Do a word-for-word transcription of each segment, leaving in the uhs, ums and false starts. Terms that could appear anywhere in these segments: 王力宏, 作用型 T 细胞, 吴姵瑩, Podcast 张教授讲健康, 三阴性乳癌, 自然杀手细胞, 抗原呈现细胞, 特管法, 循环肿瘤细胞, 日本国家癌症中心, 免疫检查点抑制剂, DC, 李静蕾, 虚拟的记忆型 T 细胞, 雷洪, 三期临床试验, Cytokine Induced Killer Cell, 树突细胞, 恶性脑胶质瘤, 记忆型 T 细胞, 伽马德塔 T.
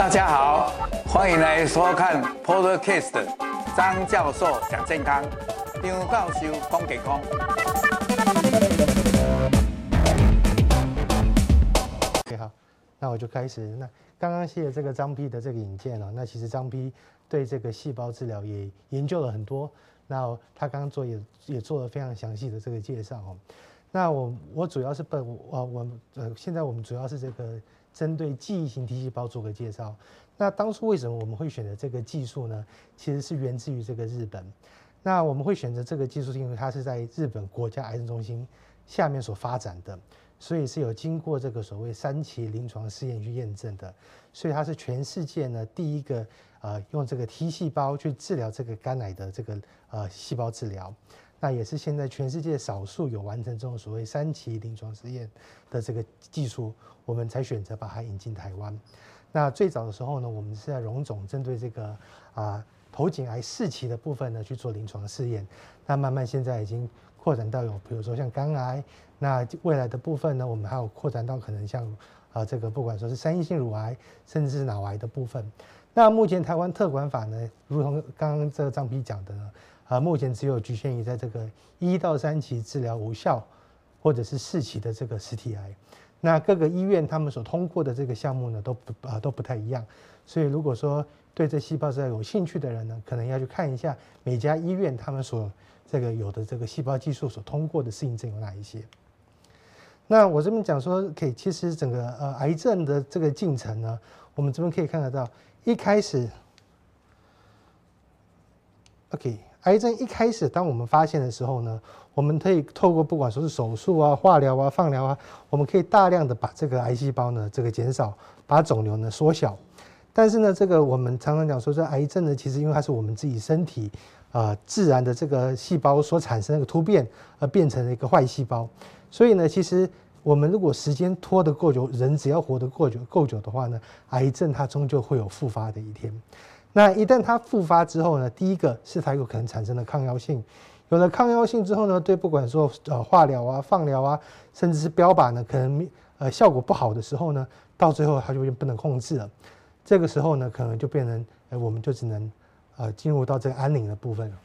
大家好，欢迎来收看 Podcast 张教授讲健康，张教授讲健康。OK， 好，那我就开始。那刚刚谢谢这个张 P 的这个引荐哦，那其实张 P 对这个细胞治疗也研究了很多，那他刚刚做也也做了非常详细的这个介绍哦。那我我主要是本我我呃现在我们主要是这个。针对记忆型 T 细胞做个介绍。那当初为什么我们会选择这个技术呢？其实是源自于这个日本。那我们会选择这个技术，是因为它是在日本国家癌症中心下面所发展的，所以是有经过这个所谓三期临床试验去验证的，所以它是全世界呢第一个呃用这个 T 细胞去治疗这个肝癌的这个呃细胞治疗。那也是现在全世界少数有完成这种所谓三期临床实验的这个技术，我们才选择把它引进台湾。那最早的时候呢，我们是在荣总针对这个啊头颈癌四期的部分呢去做临床试验。那慢慢现在已经扩展到有，比如说像肝癌。那未来的部分呢，我们还有扩展到可能像啊这个不管说是三阴性乳癌，甚至是脑癌的部分。那目前台湾特管法呢，如同刚刚这个张P讲的呢。啊，目前只有局限于在这个一到三期治疗无效，或者是四期的这个实体癌。那各个医院他们所通过的这个项目呢，都不啊都不太一样。所以如果说对这细胞治疗有兴趣的人呢，可能要去看一下每家医院他们所这个有的这个细胞技术所通过的适应症有哪一些。那我这边讲说，可以其实整个呃癌症的这个进程呢，我们这边可以看得到，一开始 ，OK。癌症一开始，当我们发现的时候呢，我们可以透过不管说是手术啊、化疗啊、放疗啊，我们可以大量的把这个癌细胞呢这个减少，把肿瘤呢缩小。但是呢，这个我们常常讲说，这癌症呢，其实因为它是我们自己身体啊、呃、自然的这个细胞所产生的突变而变成了一个坏细胞。所以呢，其实我们如果时间拖得够久，人只要活得够久够久的话呢，癌症它终究会有复发的一天。那一旦它复发之后呢，第一个是它有可能产生了抗药性，有了抗药性之后呢，对不管说呃化疗啊、放疗啊，甚至是标靶呢，可能呃效果不好的时候呢，到最后它就不能控制了。这个时候呢，可能就变成、呃、我们就只能呃进入到这个安宁的部分了。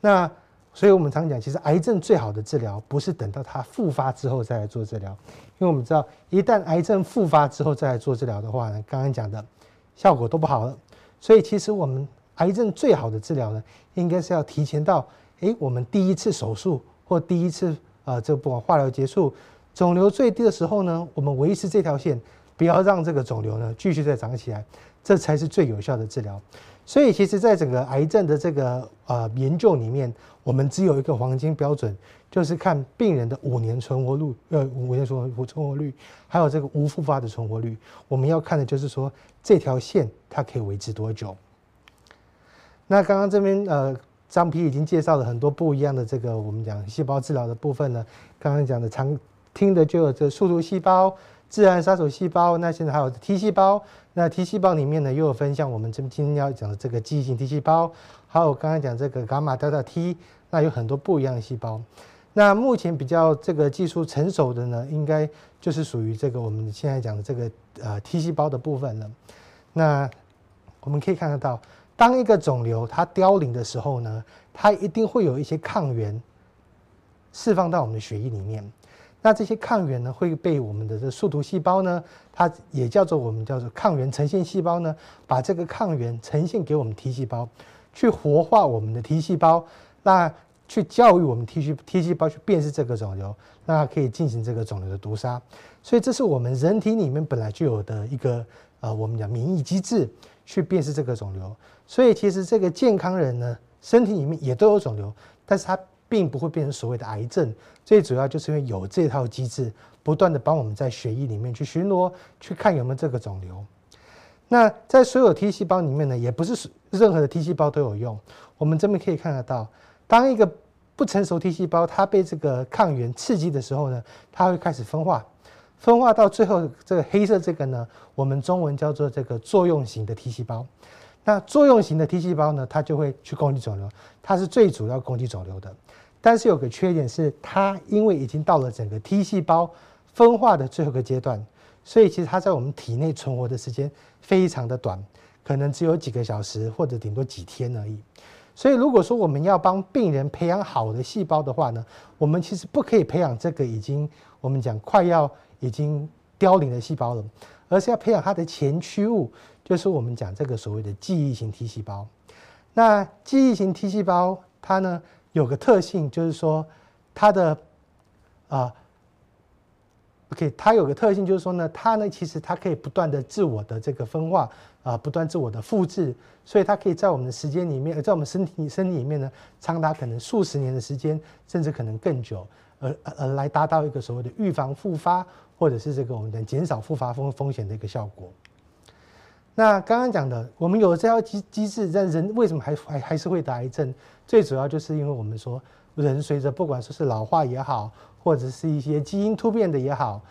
那所以我们常讲，其实癌症最好的治疗不是等到它复发之后再来做治疗，因为我们知道一旦癌症复发之后再来做治疗的话呢，刚刚讲的效果都不好了。所以其实我们癌症最好的治疗呢，应该是要提前到，诶，我们第一次手术或第一次呃，这不管化疗结束，肿瘤最低的时候呢，我们维持这条线，不要让这个肿瘤呢继续再长起来，这才是最有效的治疗。所以其实在整个癌症的这个呃研究里面，我们只有一个黄金标准，就是看病人的五年存活率，呃，五年存活存活率，还有这个无复发的存活率。我们要看的就是说这条线它可以维持多久。那刚刚这边呃张P已经介绍了很多不一样的这个我们讲细胞治疗的部分呢，刚刚讲的常听的就有这树突细胞。自然杀手细胞，那现在还有 T 细胞，那 T 细胞里面呢又有分像我们今天要讲的这个记忆型 T 细胞，还有刚刚讲这个伽马德塔 T， 那有很多不一样的细胞。那目前比较这个技术成熟的呢，应该就是属于这个我们现在讲的这个呃 T 细胞的部分了。那我们可以看得到，当一个肿瘤它凋零的时候呢，它一定会有一些抗原释放到我们的血液里面。那这些抗原呢，会被我们的这树突细胞呢，它也叫做我们叫做抗原呈现细胞呢，把这个抗原呈现给我们 T 细胞，去活化我们的 T 细胞，那去教育我们 T 细 T 细胞去辨识这个肿瘤，那可以进行这个肿瘤的毒杀。所以这是我们人体里面本来就有的一个呃，我们讲免疫机制去辨识这个肿瘤。所以其实这个健康人呢，身体里面也都有肿瘤，但是它并不会变成所谓的癌症，最主要就是因为有这套机制，不断的帮我们在血液里面去巡逻，去看有没有这个肿瘤。那在所有 T 细胞里面呢，也不是任何的 T 细胞都有用。我们这边可以看得到，当一个不成熟 T 细胞它被这个抗原刺激的时候呢，它会开始分化，分化到最后这个黑色这个呢，我们中文叫做这个作用型的 T 细胞。那作用型的 T 细胞呢，它就会去攻击肿瘤，它是最主要攻击肿瘤的。但是有个缺点是，它因为已经到了整个 T 细胞分化的最后一个阶段，所以其实它在我们体内存活的时间非常的短，可能只有几个小时或者顶多几天而已。所以如果说我们要帮病人培养好的细胞的话呢，我们其实不可以培养这个已经我们讲快要已经凋零的细胞了，而是要培养它的前驱物，就是我们讲这个所谓的记忆型 T 细胞。那记忆型 T 细胞它呢有个特性，就是说它的啊、呃、，OK， 它有个特性就是说呢，它呢其实它可以不断的自我的这个分化啊、呃，不断自我的复制，所以它可以在我们的时间里面，在我们身体身体里面呢，长达可能数十年的时间，甚至可能更久，而而来达到一个所谓的预防复发，或者是这个我们讲减少复发风风险的一个效果。那刚刚讲的，我们有这套机制，但人为什么还还还是会得癌症？最主要就是因为我们说，人随着不管说是老化也好，或者是一些基因突变的也好，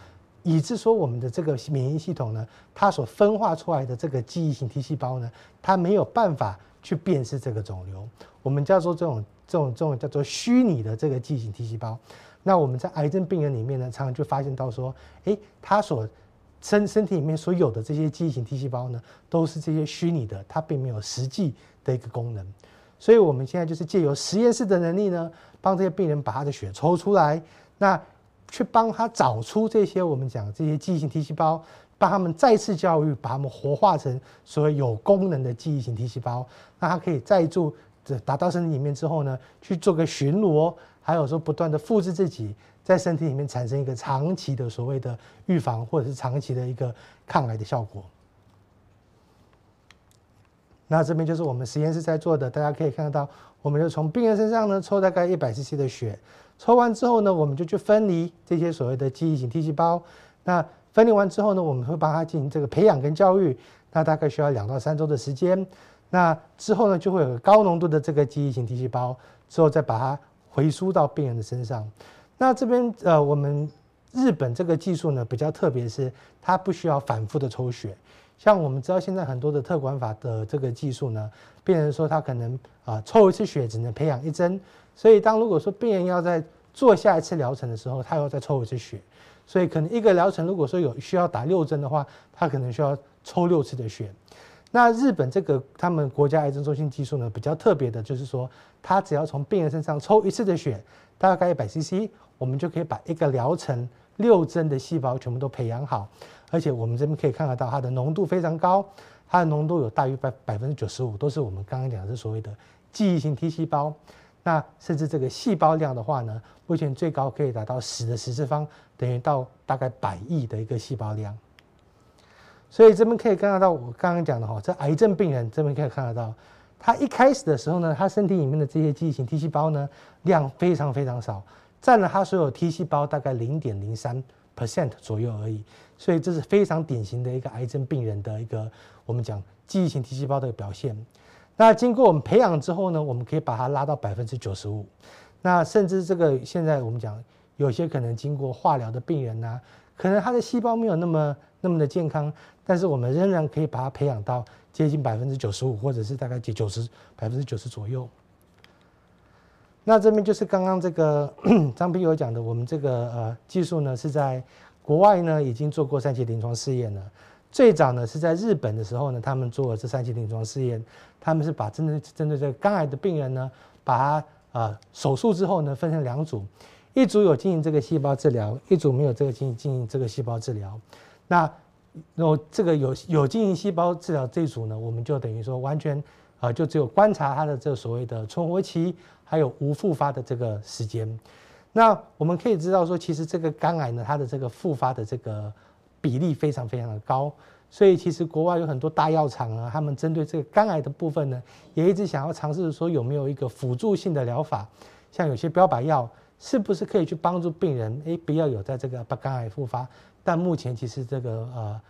以致说我们的这个免疫系统呢，它所分化出来的这个记忆型 T 细胞呢，它没有办法去辨识这个肿瘤，我们叫做这种这种这种叫做虚拟的这个记忆型 T 细胞。那我们在癌症病人里面呢，常常就发现到说，哎，它所身身体里面所有的这些记忆型 T 细胞呢，都是这些虚拟的，它并没有实际的一个功能。所以我们现在就是借由实验室的能力呢，帮这些病人把他的血抽出来，那去帮他找出这些我们讲这些记忆型 T 细胞，帮他们再次教育，把他们活化成所谓有功能的记忆型 T 细胞。那它可以再度打到身体里面之后呢，去做个巡逻，还有说不断的复制自己，在身体里面产生一个长期的所谓的预防或者是长期的一个抗癌的效果。那这边就是我们实验室在做的，大家可以看到，我们就从病人身上呢抽大概 一百 C C 的血，抽完之后呢，我们就去分离这些所谓的记忆型 T 细胞。那分离完之后呢，我们会帮他进行这个培养跟教育，那大概需要两到三周的时间。那之后呢，就会有高浓度的这个记忆型 T 细胞，之后再把它回输到病人的身上。那这边呃，我们日本这个技术呢比较特别，是它不需要反复的抽血。像我们知道现在很多的特管法的这个技术呢，病人说他可能啊、呃、抽一次血只能培养一针，所以当如果说病人要在做下一次疗程的时候，他要再抽一次血，所以可能一个疗程如果说有需要打六针的话，他可能需要抽六次的血。那日本这个他们国家癌症中心技术呢比较特别的就是说，他只要从病人身上抽一次的血，大概 一百 C C， 我们就可以把一个疗程六针的细胞全部都培养好，而且我们这边可以看得到它的浓度非常高，它的浓度有大约 百分之九十五 都是我们刚刚讲的所谓的记忆型 T 细胞。那甚至这个细胞量的话呢，目前最高可以达到十的十次方，等于到大概百亿的一个细胞量。所以这边可以看得到，我刚刚讲的哈，这癌症病人这边可以看得到，他一开始的时候呢，他身体里面的这些记忆型 T 细胞呢量非常非常少，占了他所有 T 细胞大概 零点零三 百分之 左右而已。所以这是非常典型的一个癌症病人的一个我们讲记忆型 T 细胞的表现。那经过我们培养之后呢，我们可以把它拉到 百分之九十五。那甚至这个现在我们讲有些可能经过化疗的病人啊，可能他的细胞没有那么那么的健康，但是我们仍然可以把它培养到接近 百分之九十五， 或者是大概 百分之九十 左右。那这边就是刚刚这个张斌有讲的，我们这个呃技术呢是在国外呢已经做过三期临床试验了。最早呢是在日本的时候呢，他们做了这三期临床试验，他们是把针对针对这个肝癌的病人呢，把他呃手术之后呢分成两组，一组有进行这个细胞治疗，一组没有这个进行进行这个细胞治疗。那有这个有有进行细胞治疗这一组呢，我们就等于说完全啊、呃、就只有观察它的这所谓的存活期，还有无复发的这个时间。那我们可以知道说，其实这个肝癌呢，它的这个复发的这个比例非常非常的高，所以其实国外有很多大药厂啊，他们针对这个肝癌的部分呢，也一直想要尝试说有没有一个辅助性的疗法，像有些标靶药是不是可以去帮助病人，哎，不要有在这个肝癌复发。但目前其实这个呃，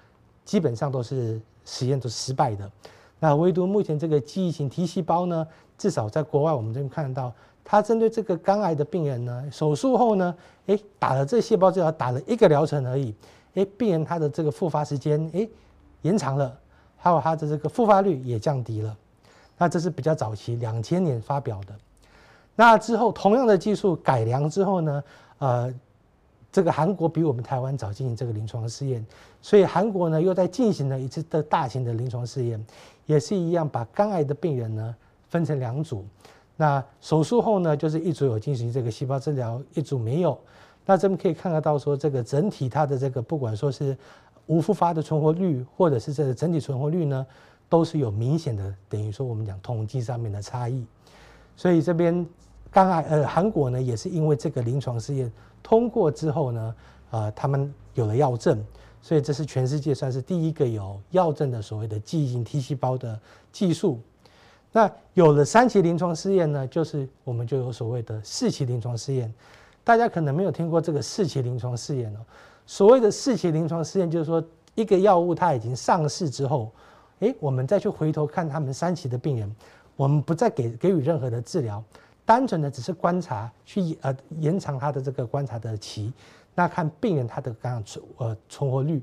基本上都是实验都是失败的。那唯独目前这个记忆型 T 细胞呢，至少在国外我们这边看到，它针对这个肝癌的病人呢，手术后呢，诶，打了这细胞治疗，打了一个疗程而已，诶，病人他的这个复发时间诶延长了，还有他的这个复发率也降低了。那这是比较早期两千年发表的。那之后同样的技术改良之后呢，呃这个韩国比我们台湾早进行这个临床试验，所以韩国呢又在进行了一次的大型的临床试验，也是一样把肝癌的病人呢分成两组，那手术后呢就是一组有进行这个细胞治疗，一组没有。那这边可以看得到说这个整体它的这个不管说是无复发的存活率，或者是这个整体存活率呢，都是有明显的等于说我们讲统计上面的差异。所以这边肝癌呃韩国呢也是因为这个临床试验。 通过之后呢，呃，他们有了药证，所以这是全世界算是第一个有药证的所谓的记忆型 T 细胞的技术。那有了三期临床试验呢，就是我们就有所谓的四期临床试验。大家可能没有听过这个四期临床试验哦。所谓的四期临床试验，就是说一个药物它已经上市之后，诶，我们再去回头看他们三期的病人，我们不再给给予任何的治疗。 单纯的只是观察，去呃延长他的这个观察的期，那看病人他的肝癌存呃存活率，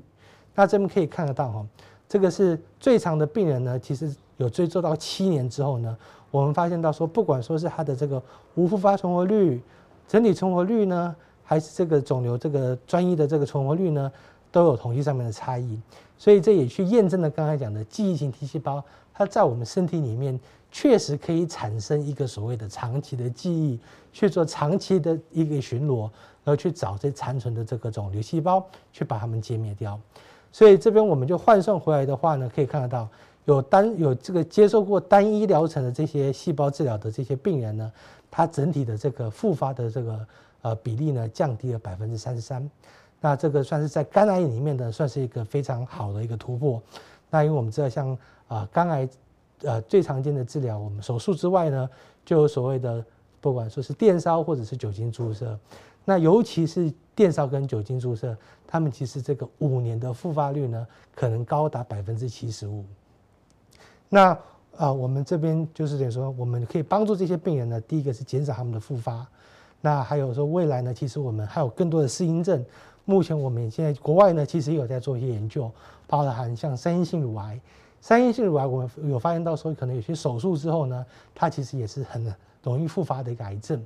那这边可以看得到哈、哦，这个是最长的病人呢，其实有追踪到七年之后呢，我们发现到说，不管说是他的这个无复发存活率、整体存活率呢，还是这个肿瘤这个专一的这个存活率呢，都有统计上面的差异，所以这也去验证了刚才讲的记忆型 T 细胞，它在我们身体里面。 确实可以产生一个所谓的长期的记忆，去做长期的一个巡逻，然后去找这残存的这个肿瘤细胞，去把它们歼灭掉。所以这边我们就换算回来的话呢，可以看得到有单有这个接受过单一疗程的这些细胞治疗的这些病人呢，他整体的这个复发的这个呃比例呢降低了 百分之三十三， 那这个算是在肝癌里面呢算是一个非常好的一个突破。那因为我们知道像啊、呃、肝癌。 呃，最常见的治疗，我们手术之外呢，就有所谓的，不管说是电烧或者是酒精注射，那尤其是电烧跟酒精注射，他们其实这个五年的复发率呢，可能高达 百分之七十五。那啊、呃，我们这边就是等于说，我们可以帮助这些病人呢，第一个是减少他们的复发，那还有说未来呢，其实我们还有更多的适应症。 目前我们现在国外呢，其实也有在做一些研究，包含像三阴性乳癌。三阴性乳癌，我们有发现到说，可能有些手术之后呢，它其实也是很容易复发的一个癌症。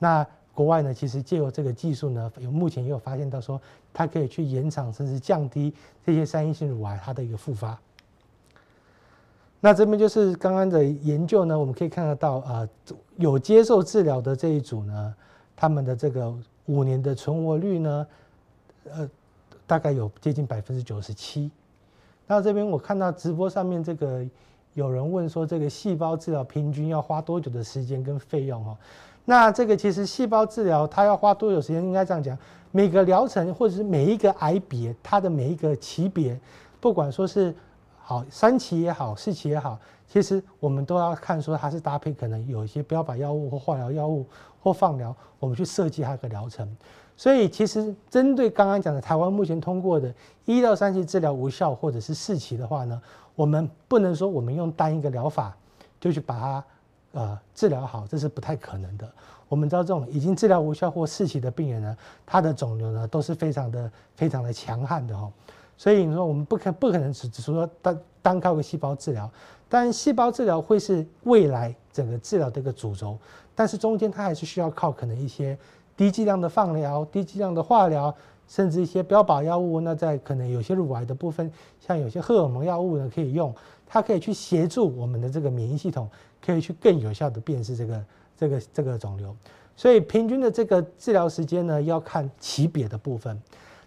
那国外呢，其实借由这个技术呢，目前也有发现到说，它可以去延长甚至降低这些三阴性乳癌它的一个复发。那这边就是刚刚的研究呢，我们可以看得到啊、呃，有接受治疗的这一组呢，他们的这个五年的存活率呢。 呃，大概有接近 百分之九十七。那这边我看到直播上面这个有人问说，这个细胞治疗平均要花多久的时间跟费用哦？那这个其实细胞治疗它要花多久时间？应该这样讲，每个疗程或者是每一个癌别，它的每一个期别，不管说是好三期也好，四期也好，其实我们都要看说它是搭配可能有一些标靶药物或化疗药物或放疗，我们去设计它的疗程。 所以，其实针对刚刚讲的台湾目前通过的一到三期治疗无效或者是四期的话呢，我们不能说我们用单一个疗法就去把它呃治疗好，这是不太可能的。我们知道这种已经治疗无效或四期的病人呢，他的肿瘤呢都是非常的非常的强悍的哦。所以你说我们不可不可能只只说单单靠个细胞治疗，但细胞治疗会是未来整个治疗的一个主轴，但是中间它还是需要靠可能一些。 低剂量的放疗、低剂量的化疗，甚至一些标靶药物，那在可能有些乳癌的部分，像有些荷尔蒙药物呢可以用，它可以去协助我们的这个免疫系统，可以去更有效的辨识这个这个这个肿瘤。所以平均的这个治疗时间呢，要看级别的部分。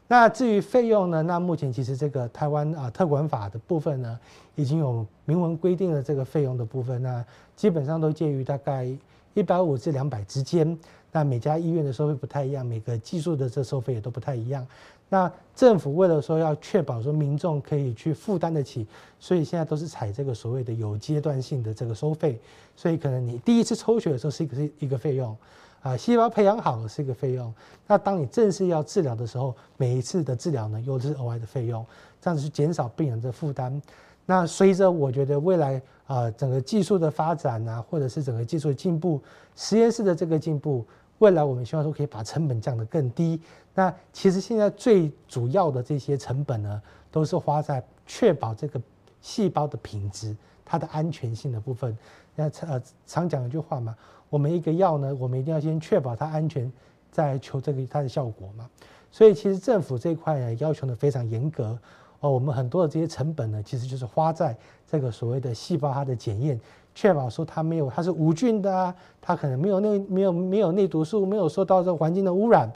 那至于费用呢，那目前其实这个台湾啊特管法的部分呢，已经有明文规定了这个费用的部分，那基本上都介于大概一百五至两百之间。 那每家医院的收费不太一样，每个技术的这收费也都不太一样。那政府为了说要确保说民众可以去负担得起，所以现在都是采这个所谓的有阶段性的这个收费。所以可能你第一次抽血的时候是一个一个费用，啊，细胞培养好是一个费用。那当你正式要治疗的时候，每一次的治疗呢又是额外的费用，这样子去减少病人的负担。 那随着我觉得未来啊、呃，整个技术的发展啊，或者是整个技术的进步，实验室的这个进步，未来我们希望说可以把成本降得更低。那其实现在最主要的这些成本呢，都是花在确保这个细胞的品质、它的安全性的部分。那呃，常讲一句话嘛，我们一个药呢，我们一定要先确保它安全，再求这个它的效果嘛。所以其实政府这一块要求的非常严格哦，我们很多的这些成本呢，其实就是花在这个所谓的细胞它的检验，确保说它没有它是无菌的啊，它可能没有内没有没有内毒素，没有受到这个环境的污染，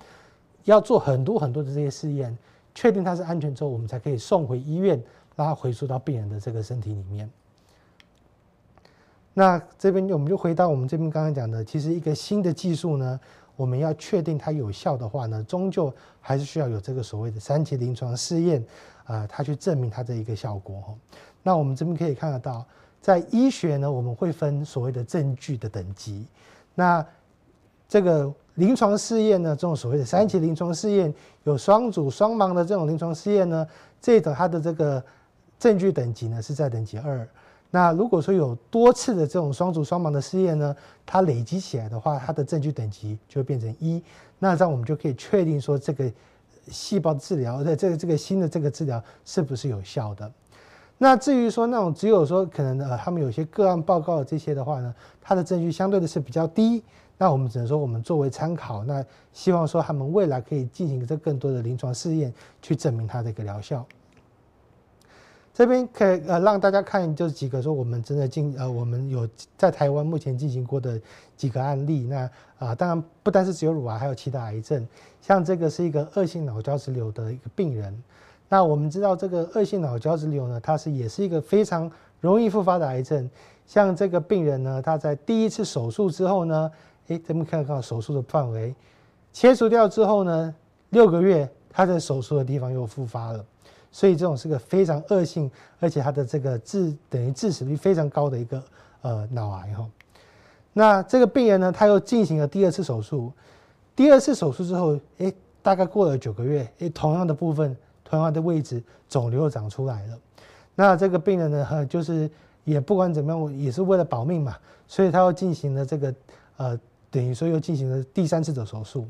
要做很多很多的这些试验，确定它是安全之后，我们才可以送回医院，让它回输到病人的这个身体里面。 那这边我们就回到我们这边刚刚讲的，其实一个新的技术呢，我们要确定它有效的话呢，终究还是需要有这个所谓的三期临床试验啊、呃，它去证明它的一个效果。那我们这边可以看得到，在医学呢，我们会分所谓的证据的等级。那这个临床试验呢，这种所谓的三期临床试验，有双组双盲的这种临床试验呢，这种它的这个证据等级呢是在等级二。 那如果说有多次的这种双组双盲的试验呢，它累积起来的话，它的证据等级就会变成一。那这样我们就可以确定说这个细胞治疗的这个这个新的这个治疗是不是有效的。那至于说那种只有说可能呃他们有些个案报告的这些的话呢，它的证据相对的是比较低。那我们只能说我们作为参考，那希望说他们未来可以进行这更多的临床试验去证明它的一个疗效。 这边可以呃让大家看，就是几个说我们真的进呃我们有在台湾目前进行过的几个案例。那啊、呃、当然不单是只有乳癌，还有其他癌症。像这个是一个恶性脑胶质瘤的一个病人。那我们知道这个恶性脑胶质瘤呢，它是也是一个非常容易复发的癌症。像这个病人呢，他在第一次手术之后呢，哎，咱们看看手术的范围，切除掉之后呢，六个月他在手术的地方又复发了。 所以这种是个非常恶性，而且它的这个致等于致死率非常高的一个呃脑癌哈。那这个病人呢，他又进行了第二次手术，第二次手术之后，哎，大概过了九个月，哎，同样的部分、同样的位置，肿瘤又长出来了。那这个病人呢，就是也不管怎么样，也是为了保命嘛，所以他又进行了这个呃，等于说又进行了第三次的手术。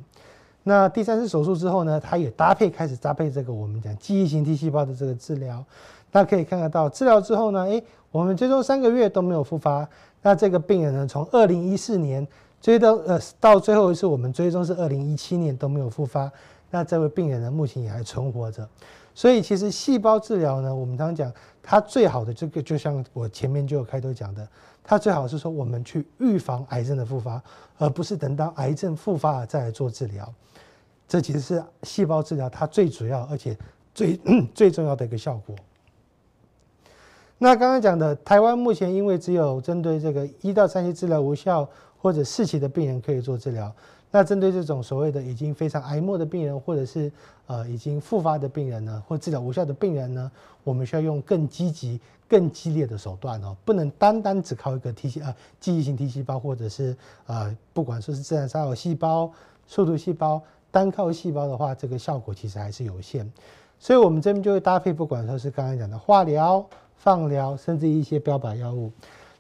那第三次手术之后呢，它也搭配开始搭配这个我们讲记忆型 T 细胞的这个治疗，那可以看得到治疗之后呢，哎，我们追踪三个月都没有复发。那这个病人呢，从二零一四年追到呃到最后一次我们追踪是二零一七年都没有复发。那这位病人呢，目前也还存活着。所以其实细胞治疗呢，我们常讲它最好的这个就像我前面就有开头讲的，它最好是说我们去预防癌症的复发，而不是等到癌症复发了再来做治疗。 这其实是细胞治疗它最主要而且最最重要的一个效果。那刚刚讲的，台湾目前因为只有针对这个一到三期治疗无效或者四期的病人可以做治疗，那针对这种所谓的已经非常癌末的病人，或者是呃已经复发的病人呢，或治疗无效的病人呢，我们需要用更积极、更激烈的手段哦，不能单单只靠一个 T 细啊记忆型 T 细胞，或者是呃不管说是自然杀手细胞、树突细胞。 单靠细胞的话，这个效果其实还是有限，所以我们这边就会搭配，不管说是刚刚讲的化疗、放疗，甚至一些标靶药物。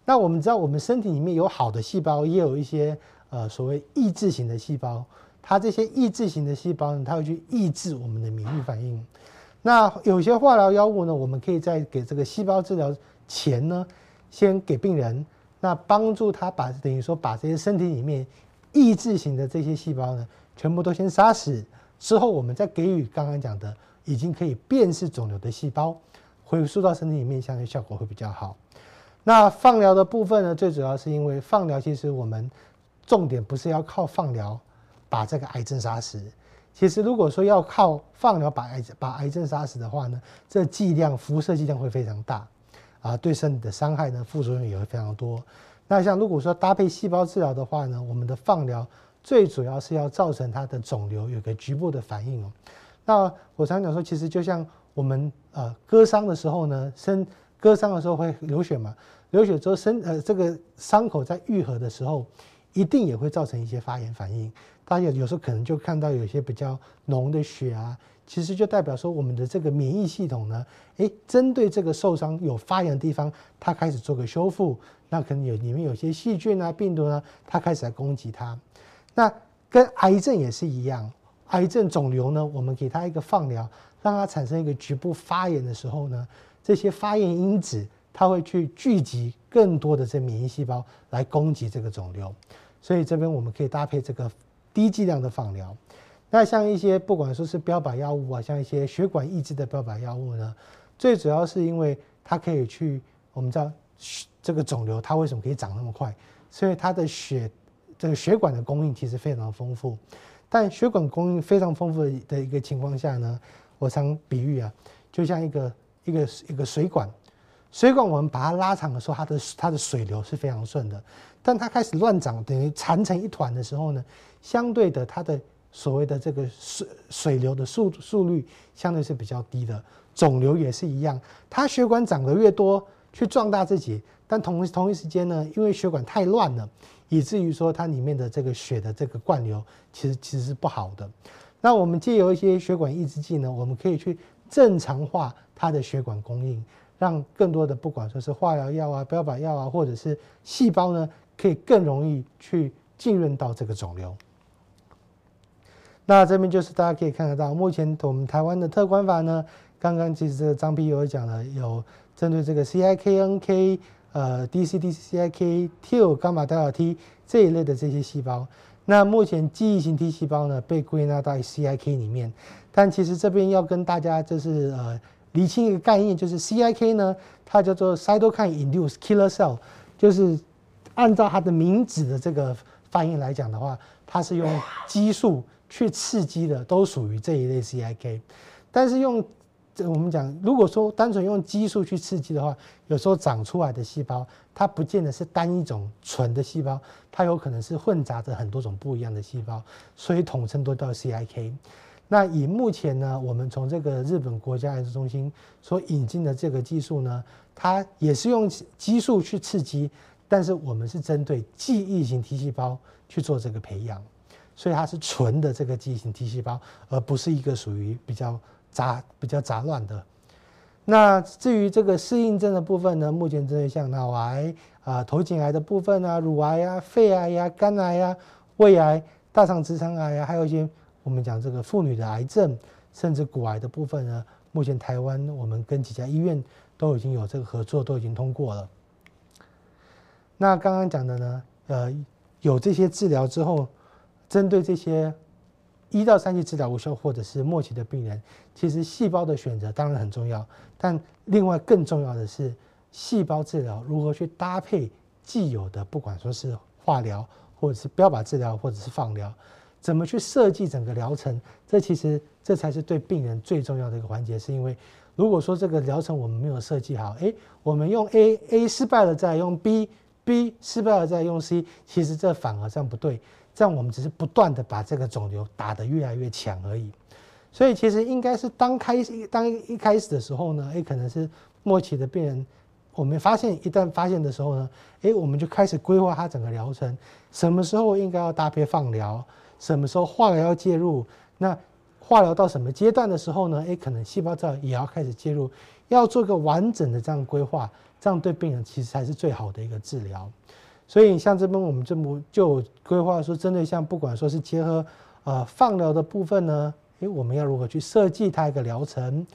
那我们知道，我们身体里面有好的细胞，也有一些呃所谓抑制型的细胞，它这些抑制型的细胞呢，它会去抑制我们的免疫反应。那有些化疗药物呢，我们可以在给这个细胞治疗前呢，先给病人，那帮助他把等于说把这些身体里面抑制型的这些细胞呢。 全部都先杀死之后，我们再给予刚刚讲的已经可以辨识肿瘤的细胞，回输到身体里面，相对效果会比较好。那放疗的部分呢，最主要是因为放疗其实我们重点不是要靠放疗把这个癌症杀死，其实如果说要靠放疗把癌把癌症杀死的话呢，这剂量辐射剂量会非常大啊，对身体的伤害呢，副作用也会非常多。那像如果说搭配细胞治疗的话呢，我们的放疗。 最主要是要造成它的肿瘤有个局部的反应哦。那我常讲说，其实就像我们呃割伤的时候呢，身割伤的时候会流血嘛，流血之后身呃这个伤口在愈合的时候，一定也会造成一些发炎反应。大家有时候可能就看到有些比较浓的血啊，其实就代表说我们的这个免疫系统呢，诶，针对这个受伤有发炎的地方，它开始做个修复。那可能有里面有些细菌啊、病毒啊，它开始来攻击它。 那跟癌症也是一样，癌症肿瘤呢，我们给它一个放疗，让它产生一个局部发炎的时候呢，这些发炎因子它会去聚集更多的这免疫细胞来攻击这个肿瘤，所以这边我们可以搭配这个低剂量的放疗。那像一些不管说是标靶药物啊，像一些血管抑制的标靶药物呢，最主要是因为它可以去，我们知道这个肿瘤它为什么可以长那么快，所以它的血这个血管的供应其实非常丰富。但血管供应非常丰富的一个情况下呢，我常比喻啊，就像一个一个一个水管，水管我们把它拉长的时候，它的它的水流是非常顺的，但它开始乱长，等于缠成一团的时候呢，相对的它的所谓的这个水水流的速速率相对是比较低的，肿瘤也是一样，它血管长得越多，去壮大自己，但同同一时间呢，因为血管太乱了，以至于说它里面的这个血的这个灌流其实其实是不好的。那我们借由一些血管抑制剂呢，我们可以去正常化它的血管供应，让更多的不管说是化疗药啊、标靶药啊，或者是细胞呢，可以更容易去浸润到这个肿瘤。那这边就是大家可以看得到，目前我们台湾的特管法呢，刚刚其实张丕有讲了，有针对这个 C I K N K、呃 D C D C C I K、T I L、伽马代表 T 这一类的这些细胞。那目前记忆型 T 细胞呢被归纳到 C I K 里面，但其实这边要跟大家就是呃厘清一个概念，就是 C I K 呢，它叫做 Cytokine Induced Killer Cell， 就是按照它的名字的这个翻译来讲的话，它是用激素去刺激的，都属于这一类 C I K。 但是用我们讲，如果说单纯用激素去刺激的话，有时候长出来的细胞，它不见得是单一种纯的细胞，它有可能是混杂着很多种不一样的细胞，所以统称都叫 C I K。 那以目前呢，我们从这个日本国家癌症中心所引进的这个技术呢，它也是用激素去刺激，但是我们是针对记忆型 T 细胞去做这个培养，所以它是纯的这个记忆型 T 细胞，而不是一个属于比较杂比较杂乱的。那至于这个适应症的部分呢，目前针对像脑癌啊、呃、头颈癌的部分啊、乳癌啊、肺癌呀、啊、肝癌啊、胃癌、大肠直肠癌啊，还有一些我们讲这个妇女的癌症，甚至骨癌的部分呢，目前台湾我们跟几家医院都已经有这个合作，都已经通过了。那刚刚讲的呢，呃，有这些治疗之后，针对这些一到三期治疗无效或者是末期的病人，其实细胞的选择当然很重要，但另外更重要的是细胞治疗如何去搭配既有的，不管说是化疗或者是标靶治疗或者是放疗，怎么去设计整个疗程，这其实这才是对病人最重要的一个环节。是因为如果说这个疗程我们没有设计好，诶，我们用 A A 失败了再用 B B 失败了再用 C， 其实这反而这样不对，这样我们只是不断的把这个肿瘤打得越来越强而已。所以其实应该是当开当一开始的时候呢，诶，可能是末期的病人，我们发现一旦发现的时候呢，诶，我们就开始规划他整个疗程，什么时候应该要搭配放疗，什么时候化疗要介入，那化疗到什么阶段的时候呢，诶，可能细胞治疗也要开始介入，要做个完整的这样规划，这样对病人其实才是最好的一个治疗。所以像这边我们这么就规划说，针对像不管说是结合呃放疗的部分呢，诶，我们要如何去设计它一个疗程？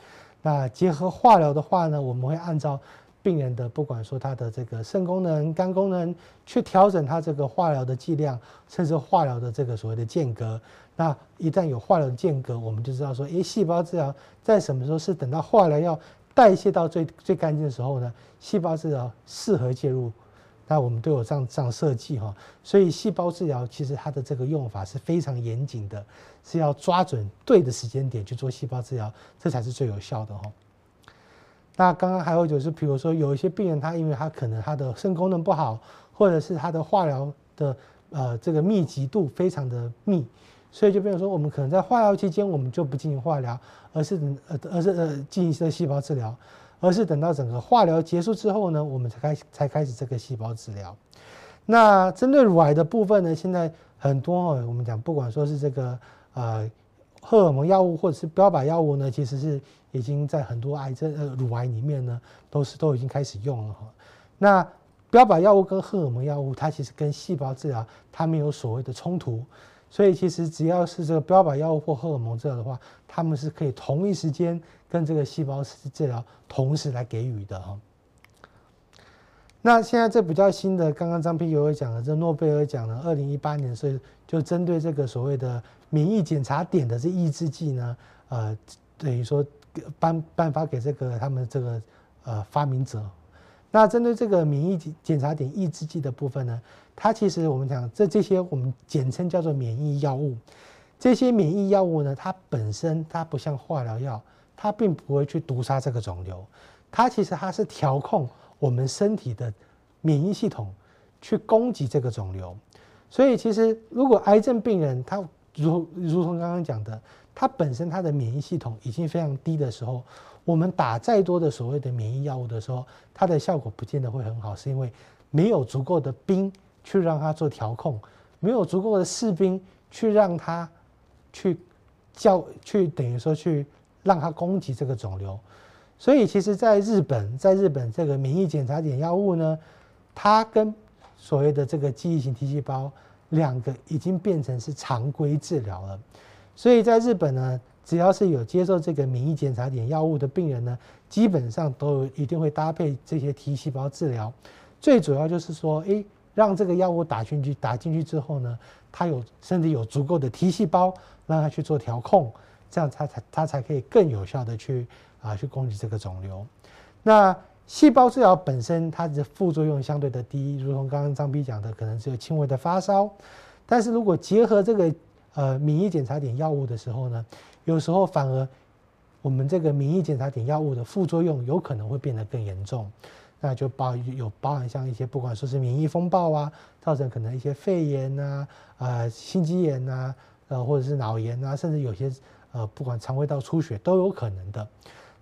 那结合化疗的话呢，我们会按照病人的不管说他的这个肾功能、肝功能，去调整他这个化疗的剂量，甚至化疗的这个所谓的间隔。那一旦有化疗的间隔，我们就知道说，诶，细胞治疗在什么时候是等到化疗要代谢到最最干净的时候呢，细胞治疗适合介入。那我们都有这样这样设计哈，所以细胞治疗其实它的这个用法是非常严谨的，是要抓准对的时间点去做细胞治疗，这才是最有效的哈。那刚刚还有就是，比如说有一些病人他因为他可能他的肾功能不好，或者是他的化疗的呃这个密集度非常的密，所以就变成说我们可能在化疗期间我们就不进行化疗，而是呃而是呃进行细胞治疗。而是等到整个化疗结束之后呢，我们才开才开始这个细胞治疗。那针对乳癌的部分呢，现在很多我们讲不管说是这个呃荷尔蒙药物或者是标靶药物呢，其实是已经在很多癌症呃乳癌里面呢，都是都已经开始用了。那标靶药物跟荷尔蒙药物它其实跟细胞治疗它没有所谓的冲突，所以其实只要是这个标靶药物或荷尔蒙治疗的话，它们是可以同一时间跟这个细胞治疗同时来给予的哈。那现在这比较新的，刚刚张丕有讲了，这诺贝尔奖呢，二零一八年，所以就针对这个所谓的免疫检查点的这抑制剂呢，呃，等于说颁颁发给这个他们这个呃发明者。那针对这个免疫检查点抑制剂的部分呢，它其实我们讲这这些我们简称叫做免疫药物。这些免疫药物呢，它本身它不像化疗药，它并不会去毒杀这个肿瘤，它其实它是调控我们身体的免疫系统去攻击这个肿瘤。所以其实如果癌症病人他如如同刚刚讲的，他本身他的免疫系统已经非常低的时候，我们打再多的所谓的免疫药物的时候，它的效果不见得会很好，是因为没有足够的兵去让它做调控，没有足够的士兵去让它去叫去等于说去让它攻击这个肿瘤。所以其实在日本，在日本这个免疫检查点药物呢，它跟所谓的这个记忆型 T 细胞两个已经变成是常规治疗了。所以在日本呢，只要是有接受这个免疫检查点药物的病人呢，基本上都一定会搭配这些 T 细胞治疗。最主要就是说，诶，让这个药物打进去，打进去之后呢，它有身体有足够的 T 细胞，让它去做调控，这样它才它才可以更有效的去啊去攻击这个肿瘤。那细胞治疗本身它的副作用相对的低，如同刚刚张 B 讲的，可能只有轻微的发烧。但是如果结合这个呃免疫检查点药物的时候呢，有时候反而我们这个免疫检查点药物的副作用有可能会变得更严重，那就包有包含像一些不管说是免疫风暴啊，造成可能一些肺炎啊、呃心肌炎啊、呃或者是脑炎啊，甚至有些呃不管肠胃道出血都有可能的。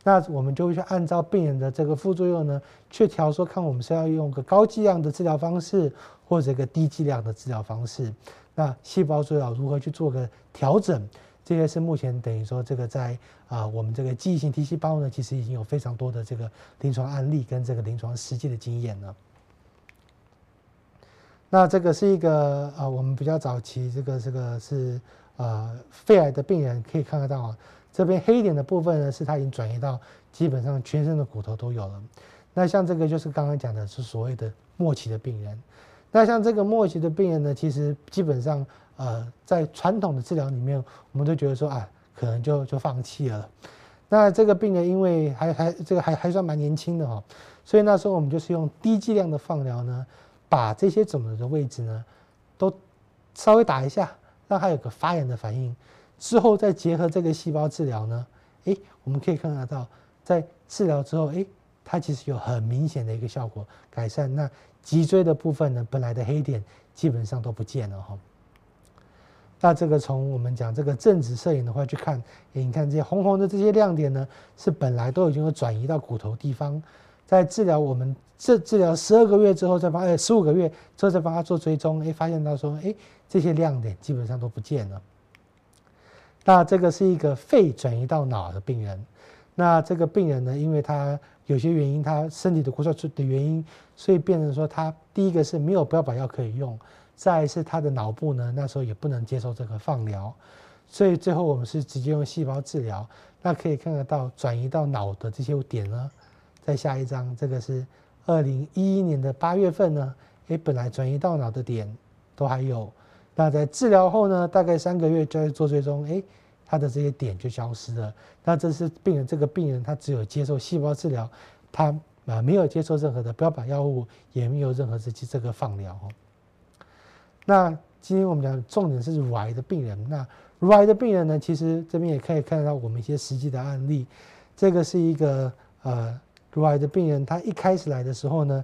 那我们就会去按照病人的这个副作用呢，去调说看我们是要用个高剂量的治疗方式，或者一个低剂量的治疗方式。那细胞治疗如何去做个调整，这些是目前等于说这个在啊、呃、我们这个记忆型 T 细胞呢，其实已经有非常多的这个临床案例跟这个临床实际的经验了。那这个是一个啊、呃、我们比较早期这个这个是啊、呃、肺癌的病人可以看得到啊。这边黑点的部分呢，是它已经转移到基本上全身的骨头都有了。那像这个就是刚刚讲的是所谓的末期的病人。那像这个末期的病人呢，其实基本上呃，在传统的治疗里面，我们都觉得说啊，可能就就放弃了。那这个病人因为还还这个还还算蛮年轻的哈、哦，所以那时候我们就是用低剂量的放疗呢，把这些肿瘤的位置呢，都稍微打一下，让它有个发炎的反应。之后再结合这个细胞治疗呢，诶，我们可以看得到，在治疗之后，诶，它其实有很明显的一个效果改善。那脊椎的部分呢，本来的黑点基本上都不见了哈。那这个从我们讲这个正子摄影的话去看，诶，你看这些红红的这些亮点呢，是本来都已经有转移到骨头地方，在治疗我们这治疗十二个月之后再帮，哎，十五个月之后再帮他做追踪，诶，发现到说，诶，这些亮点基本上都不见了。那这个是一个肺转移到脑的病人，那这个病人呢，因为他有些原因，他身体的骨髓的原因，所以变成说他第一个是没有标靶药可以用，再是他的脑部呢那时候也不能接受这个放疗，所以最后我们是直接用细胞治疗。那可以看得到转移到脑的这些点呢，在下一张这个是二零一一年的八月份呢，诶，本来转移到脑的点都还有。那在治疗后呢，大概三个月就在做追踪，哎，他的这些点就消失了。那这是病人，这个病人他只有接受细胞治疗，他啊没有接受任何的标靶药物，也没有任何这这个放疗。那今天我们讲重点是乳癌的病人。那乳癌的病人呢，其实这边也可以看到我们一些实际的案例。这个是一个呃乳癌的病人，他一开始来的时候呢，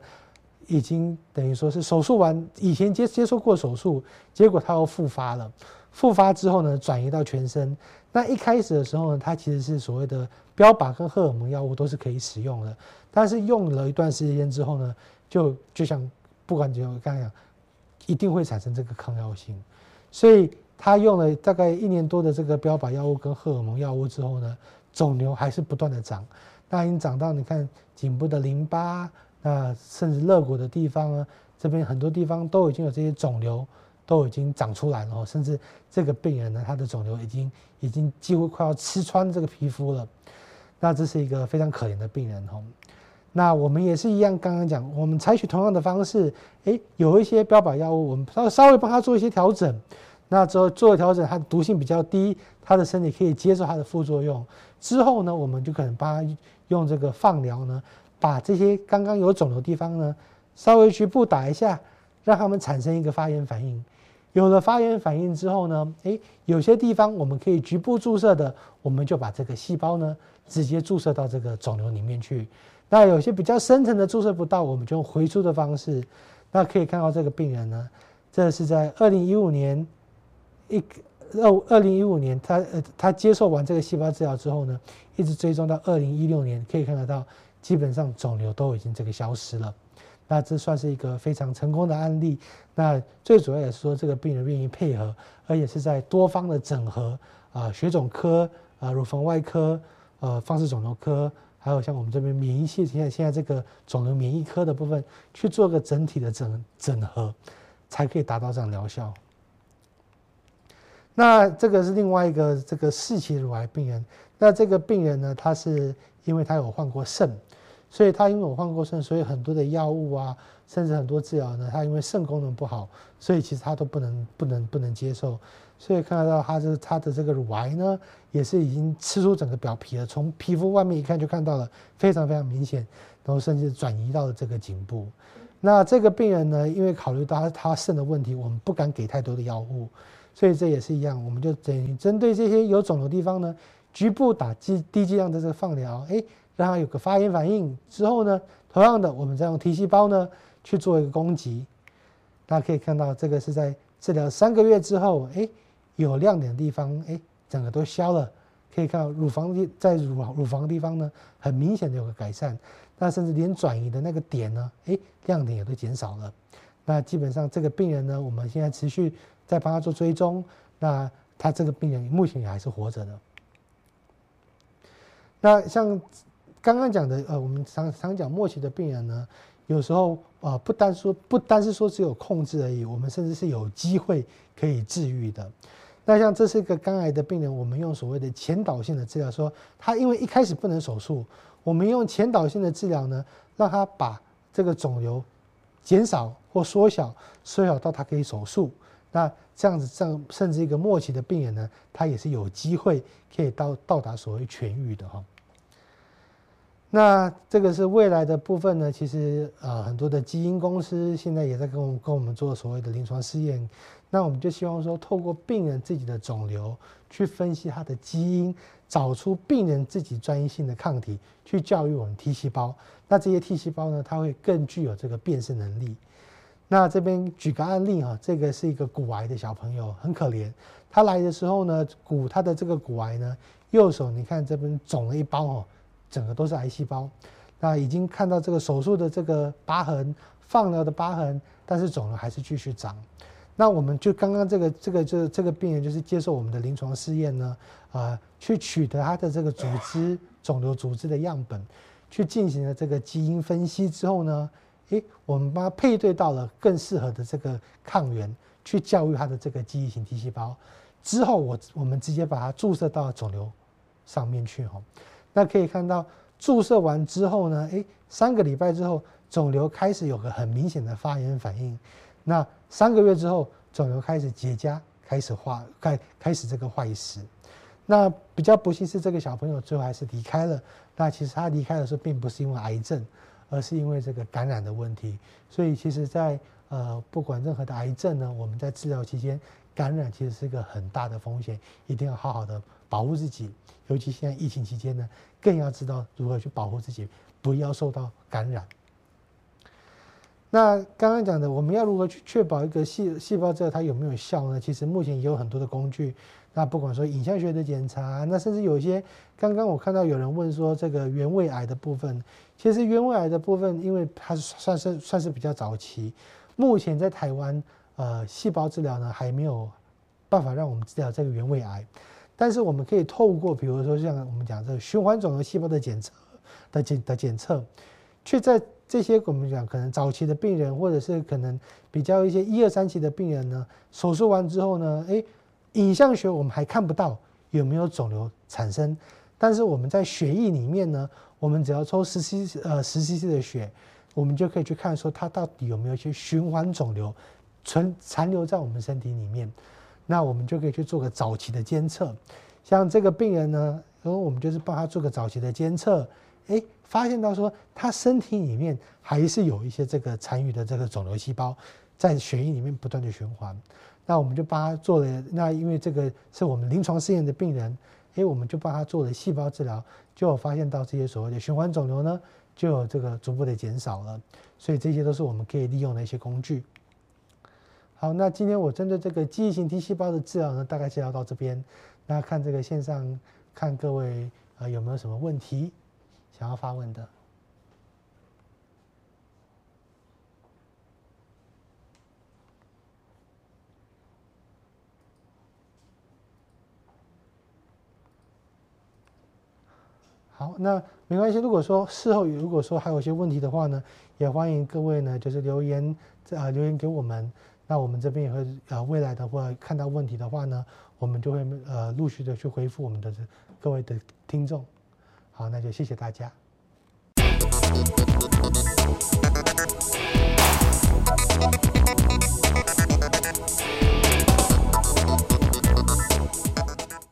已经等于说是手术完，以前接接受过手术，结果它又复发了。复发之后呢，转移到全身。那一开始的时候呢，它其实是所谓的标靶跟荷尔蒙药物都是可以使用的，但是用了一段时间之后呢，就就像不管怎样，刚才讲，一定会产生这个抗药性。所以他用了大概一年多的这个标靶药物跟荷尔蒙药物之后呢，肿瘤还是不断的长。那已经长到你看颈部的淋巴。那甚至肋骨的地方呢，这边很多地方都已经有这些肿瘤，都已经长出来了。甚至这个病人呢，他的肿瘤已经已经几乎快要吃穿这个皮肤了。那这是一个非常可怜的病人哦。那我们也是一样，刚刚讲，我们采取同样的方式，诶，有一些标靶药物，我们稍稍微帮他做一些调整。那之后做调整，它的毒性比较低，它的身体可以接受它的副作用。之后呢，我们就可能帮它用这个放疗呢，把这些刚刚有肿瘤的地方呢，稍微局部打一下，让它们产生一个发炎反应。有了发炎反应之后呢，诶，有些地方我们可以局部注射的，我们就把这个细胞呢直接注射到这个肿瘤里面去。那有些比较深层的注射不到，我们就用回注的方式。那可以看到这个病人呢，这是在二零一五年。 一二二零一五年，他呃他接受完这个细胞治疗之后呢，一直追踪到二零一六年，可以看得到，基本上肿瘤都已经这个消失了。那这算是一个非常成功的案例。那最主要也是说，这个病人愿意配合，而且是在多方的整合啊、呃，血肿科啊、呃、乳房外科、呃放射肿瘤科，还有像我们这边免疫系现在现在这个肿瘤免疫科的部分，去做个整体的整整合，才可以达到这样疗效。 那这个是另外一个这个四期乳癌病人。那这个病人呢，他是因为他有患过肾，所以他因为有患过肾，所以很多的药物啊，甚至很多治疗呢，他因为肾功能不好，所以其实他都不能不能不能接受。所以看得到他这他的这个乳癌呢，也是已经吃出整个表皮了，从皮肤外面一看就看到了，非常非常明显，然后甚至转移到了这个颈部。那这个病人呢，因为考虑到他他肾的问题，我们不敢给太多的药物。 所以这也是一样，我们就等于针对这些有肿瘤的地方呢，局部打低低剂量的这个放疗，哎，让它有个发炎反应之后呢，同样的，我们再用 T 细胞呢去做一个攻击。大家可以看到，这个是在治疗三个月之后，哎，有亮点的地方，哎，整个都消了。可以看到乳房在乳乳房的地方呢，很明显的有个改善。那甚至连转移的那个点呢，哎，亮点也都减少了。那基本上这个病人呢，我们现在持续。 再帮他做追踪，那他这个病人目前也还是活着的。那像刚刚讲的，呃，我们常常讲末期的病人呢，有时候呃不单说不单是说只有控制而已，我们甚至是有机会可以治愈的。那像这是一个肝癌的病人，我们用所谓的前导性的治疗，说他因为一开始不能手术，我们用前导性的治疗呢，让他把这个肿瘤减少或缩小，缩小到他可以手术。 那这样子，这样甚至一个末期的病人呢，他也是有机会可以到到达所谓痊愈的哈。那这个是未来的部分呢，其实呃很多的基因公司现在也在跟我们跟我们做所谓的临床试验。那我们就希望说，透过病人自己的肿瘤去分析他的基因，找出病人自己专一性的抗体，去教育我们 T 细胞。那这些 T 细胞呢，它会更具有这个辨识能力。 那这边举个案例啊，这个是一个骨癌的小朋友，很可怜。他来的时候呢，骨他的这个骨癌呢，右手你看这边肿了一包哦，整个都是癌细胞。那已经看到这个手术的这个疤痕，放疗的疤痕，但是肿瘤还是继续长。那我们就刚刚这个这个就是这个病人就是接受我们的临床试验呢，啊、呃，去取得他的这个组织肿瘤组织的样本，去进行了这个基因分析之后呢。 诶，我们把它配对到了更适合的这个抗原，去教育它的这个记忆型 T 细胞。之后我，我我们直接把它注射到肿瘤上面去哈。那可以看到，注射完之后呢，诶，三个礼拜之后，肿瘤开始有个很明显的发炎反应。那三个月之后，肿瘤开始结痂，开始化，开开始这个坏死。那比较不幸是，这个小朋友最后还是离开了。那其实他离开的时候，并不是因为癌症。 而是因为这个感染的问题，所以其实在，在呃不管任何的癌症呢，我们在治疗期间，感染其实是一个很大的风险，一定要好好的保护自己。尤其现在疫情期间呢，更要知道如何去保护自己，不要受到感染。那刚刚讲的，我们要如何去确保一个细细胞治疗它有没有效呢？其实目前也有很多的工具。 那不管说影像学的检查，那甚至有一些，刚刚我看到有人问说这个原位癌的部分，其实原位癌的部分，因为它算是算是比较早期，目前在台湾呃细胞治疗呢还没有办法让我们治疗这个原位癌，但是我们可以透过比如说像我们讲这个循环肿瘤细胞的检测的检的检测，去在这些我们讲可能早期的病人或者是可能比较一些一二三期的病人呢，手术完之后呢，哎。 影像学我们还看不到有没有肿瘤产生，但是我们在血液里面呢，我们只要抽十 C C 呃十 C C 的血，我们就可以去看说它到底有没有一些循环肿瘤存残留在我们身体里面。那我们就可以去做个早期的监测。像这个病人呢，然后我们就是帮他做个早期的监测，哎，发现到说他身体里面还是有一些这个残余的这个肿瘤细胞在血液里面不断的循环。那我们就帮他做了，那因为这个是我们临床试验的病人，哎，我们就帮他做了细胞治疗，就有发现到这些所谓的循环肿瘤呢，就有这个逐步的减少了。所以这些都是我们可以利用的一些工具。好，那今天我针对这个记忆型 T 细胞的治疗呢，大概介绍到这边。那看这个线上，看各位呃有没有什么问题想要发问的？好，那没关系。如果说事后如果说还有一些问题的话呢，也欢迎各位呢就是留言啊、呃、留言给我们。那我们这边也会呃，未来的话看到问题的话呢，我们就会呃陆续的去回复我们的各位的听众。好，那就谢谢大家。